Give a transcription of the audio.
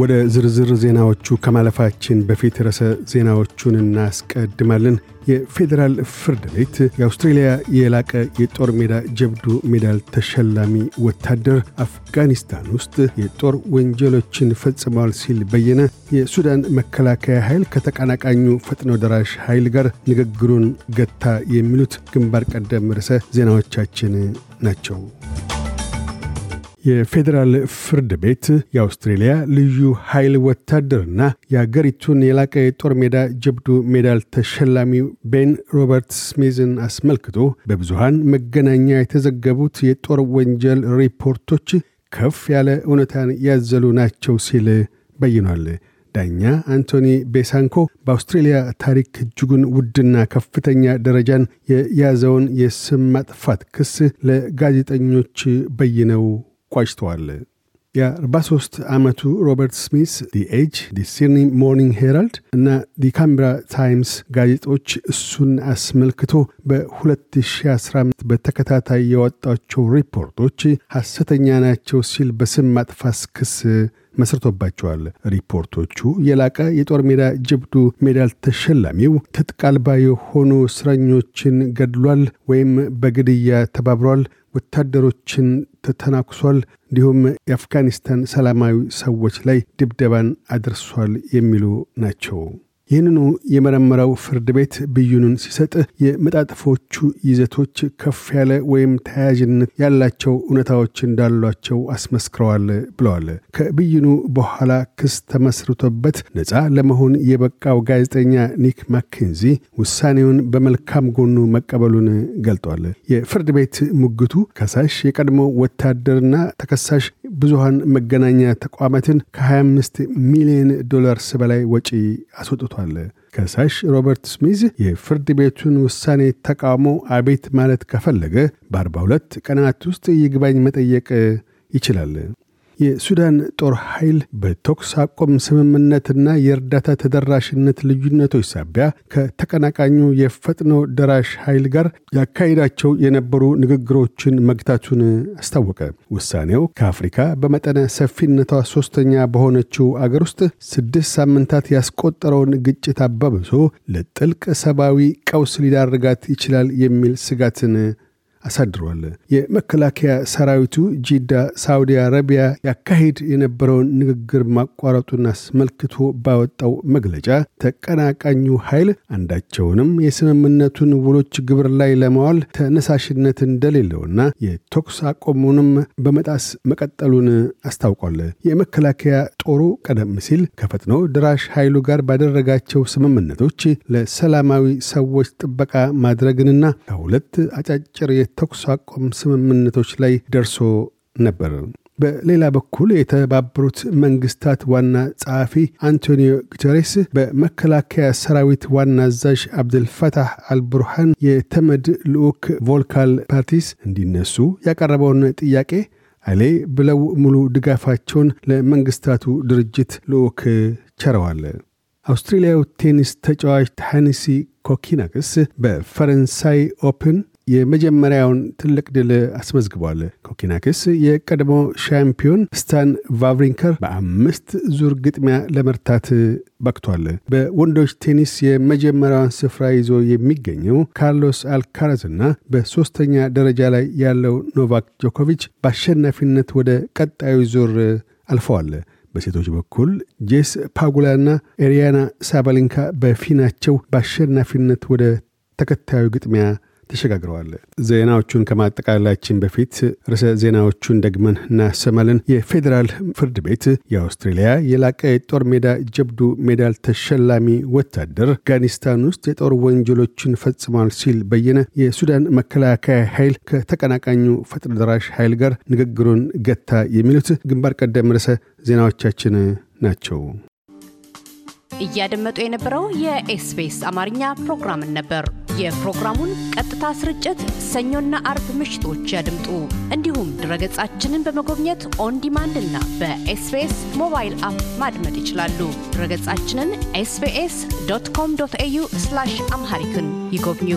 ወደ ዝርዝር ዜናዎቹ ከማለፋችን በፊት ርዕሰ ዜናዎቹን እናስቀድማለን። የፌዴራል ፍርድ ቤት የአውስትራሊያ የላቀ የጦር ሜዳ ጀብዱ ሜዳል ተሸላሚ ወታደር አፍጋኒስታን ውስጥ የጦር ወንጀሎችን ፈጽሟል ሲል በየነ። የሱዳን መከላከያ ኃይል ከተቀናቃኙ ፈጥኖ ደራሽ ኃይል ጋር ንግግሩን ገታ። የሚሉት ግንባር ቀደም ርዕሰ ዜናዎቻችን ናቸው። የፌዴራል ፍርድ ቤት የአውስትራሊያ ልዩ ኃይል ወታደርና የአገሪቱን የላቀ የጦር ሜዳ ጀብዱ ሜዳል ተሸላሚ ቤን ሮበርት ስሚዝን አስመልክቶ በብዙሃን መገናኛ የተዘገቡት የጦር ወንጀል ሪፖርቶች ከፍ ያለ እውነታን ያዘሉ ናቸው ሲል በይኗል። ዳኛ አንቶኒ ቤሳንኮ በአውስትራሊያ ታሪክ እጅጉን ውድና ከፍተኛ ደረጃን የያዘውን የስም ማጥፋት ክስ ለጋዜጠኞች በይነው ቋጭቷል። የ43 ዓመቱ ሮበርት ስሚዝ ዲኤጅ፣ ዲሲድኒ ሞርኒንግ ሄራልድ እና ዲካምብራ ታይምስ ጋዜጦች እሱን አስመልክቶ በ2015 በተከታታይ ያወጣቸው ሪፖርቶች ሐሰተኛ ናቸው ሲል በስም ማጥፋት ክስ መስርቶባቸዋል። ሪፖርቶቹ የላቀ የጦር ሜዳ ጀብዱ ሜዳል ተሸላሚው ትጥቅ አልባ የሆኑ እስረኞችን ገድሏል ወይም በግድያ ተባብሯል፣ ወታደሮችን ተተናክሷል፣ እንዲሁም የአፍጋኒስታን ሰላማዊ ሰዎች ላይ ድብደባን አድርሷል የሚሉ ናቸው። ይህንኑ የመረመረው ፍርድ ቤት ብይኑን ሲሰጥ የመጣጥፎቹ ይዘቶች ከፍ ያለ ወይም ተያያዥነት ያላቸው እውነታዎች እንዳሏቸው አስመስክረዋል ብለዋል። ከብይኑ በኋላ ክስ ተመስርቶበት ነፃ ለመሆን የበቃው ጋዜጠኛ ኒክ ማኪንዚ ውሳኔውን በመልካም ጎኑ መቀበሉን ገልጧል። የፍርድ ቤት ሙግቱ ከሳሽ የቀድሞ ወታደርና ተከሳሽ ብዙሃን መገናኛ ተቋማትን ከ$25 ሚሊዮን በላይ ወጪ አስወጥቷል። ከሳሽ ሮበርት ስሚዝ የፍርድ ቤቱን ውሳኔ ተቃውሞ አቤት ማለት ከፈለገ በ42 ቀናት ውስጥ ይግባኝ መጠየቅ ይችላል። የሱዳን ጦር ኃይል በተኩስ አቁም ስምምነትና የእርዳታ ተደራሽነት ልዩነቶች ሳቢያ ከተቀናቃኙ የፈጥኖ ደራሽ ኃይል ጋር ያካሄዳቸው የነበሩ ንግግሮችን መግታቱን አስታወቀ። ውሳኔው ከአፍሪካ በመጠነ ሰፊነቷ 3ኛ በሆነችው አገር ውስጥ 6 ሳምንታት ያስቆጠረውን ግጭት አባብሶ ለጥልቅ ሰብአዊ ቀውስ ሊዳርጋት ይችላል የሚል ስጋትን አሳድሯል። የመከላከያ ሰራዊቱ ጂዳ ሳውዲ አረቢያ ያካሄድ የነበረውን ንግግር ማቋረጡን አስመልክቶ ባወጣው መግለጫ ተቀናቃኙ ኃይል አንዳቸውንም የስምምነቱን ውሎች ግብር ላይ ለማዋል ተነሳሽነት እንደሌለውና የተኩስ አቁሙንም በመጣስ መቀጠሉን አስታውቋል። የመከላከያ ጦሩ ቀደም ሲል ከፈጥኖ ድራሽ ኃይሉ ጋር ባደረጋቸው ስምምነቶች ለሰላማዊ ሰዎች ጥበቃ ማድረግንና ከሁለት አጫጭር ተኩስ አቁም ስምምነቶች ላይ ደርሶ ነበር። በሌላ በኩል የተባበሩት መንግስታት ዋና ጸሐፊ አንቶኒዮ ጉተሬስ በመከላከያ ሰራዊት ዋና አዛዥ አብዱልፈታህ አልቡርሃን የተመድ ልኡክ ቮልካል ፓርቲስ እንዲነሱ ያቀረበውን ጥያቄ አለ ብለው ሙሉ ድጋፋቸውን ለመንግስታቱ ድርጅት ልኡክ ቸረዋል። አውስትራሊያው ቴኒስ ተጫዋች ታኒሲ ኮኪናክስ በፈረንሳይ ኦፕን የመጀመሪያውን ትልቅ ድል አስመዝግቧል። ኮኪናክስ የቀድሞ ሻምፒዮን ስታን ዋቭሪንከር በ5 ዙር ግጥሚያ ለመርታት በቅቷል። በወንዶች ቴኒስ የመጀመሪያውን ስፍራ ይዞ የሚገኘው ካርሎስ አልካራዝና በ3ኛ ደረጃ ላይ ያለው ኖቫክ ጆኮቪች በአሸናፊነት ወደ ቀጣዩ ዙር አልፈዋል። በሴቶች በኩል ጄስ ፓጉላና አሪያና ሳባሌንካ በፊናቸው በአሸናፊነት ወደ ተከታዩ ግጥሚያ ተሸጋግረዋል። ዜናዎቹን ከማጠቃላችን በፊት ርዕሰ ዜናዎቹን ደግመን እናሰማለን። የፌዴራል ፍርድ ቤት የአውስትራሊያ የላቀ የጦር ሜዳ ጀብዱ ሜዳል ተሸላሚ ወታደር አፍጋኒስታን ውስጥ የጦር ወንጀሎችን ፈጽሟል ሲል በየነ። የሱዳን መከላከያ ኃይል ከተቀናቃኙ ፈጥኖ ደራሽ ኃይል ጋር ንግግሩን ገታ። የሚሉት ግንባር ቀደም ርዕሰ ዜናዎቻችን ናቸው። እያደመጡ የነበረው የኤስቢኤስ አማርኛ ፕሮግራም ነበር። የፕሮግራሙን ቀጥታ ስርጭት ሰኞና አርብ ምሽቶች ያድምጡ። እንዲሁም ድረገጻችንን በመጎብኘት ኦን ዲማንድ እና በኤስቢኤስ ሞባይል አፕ ማድመጥ ይችላሉ። ድረገጻችንን sbs.com.au/amharican ይጎብኙ።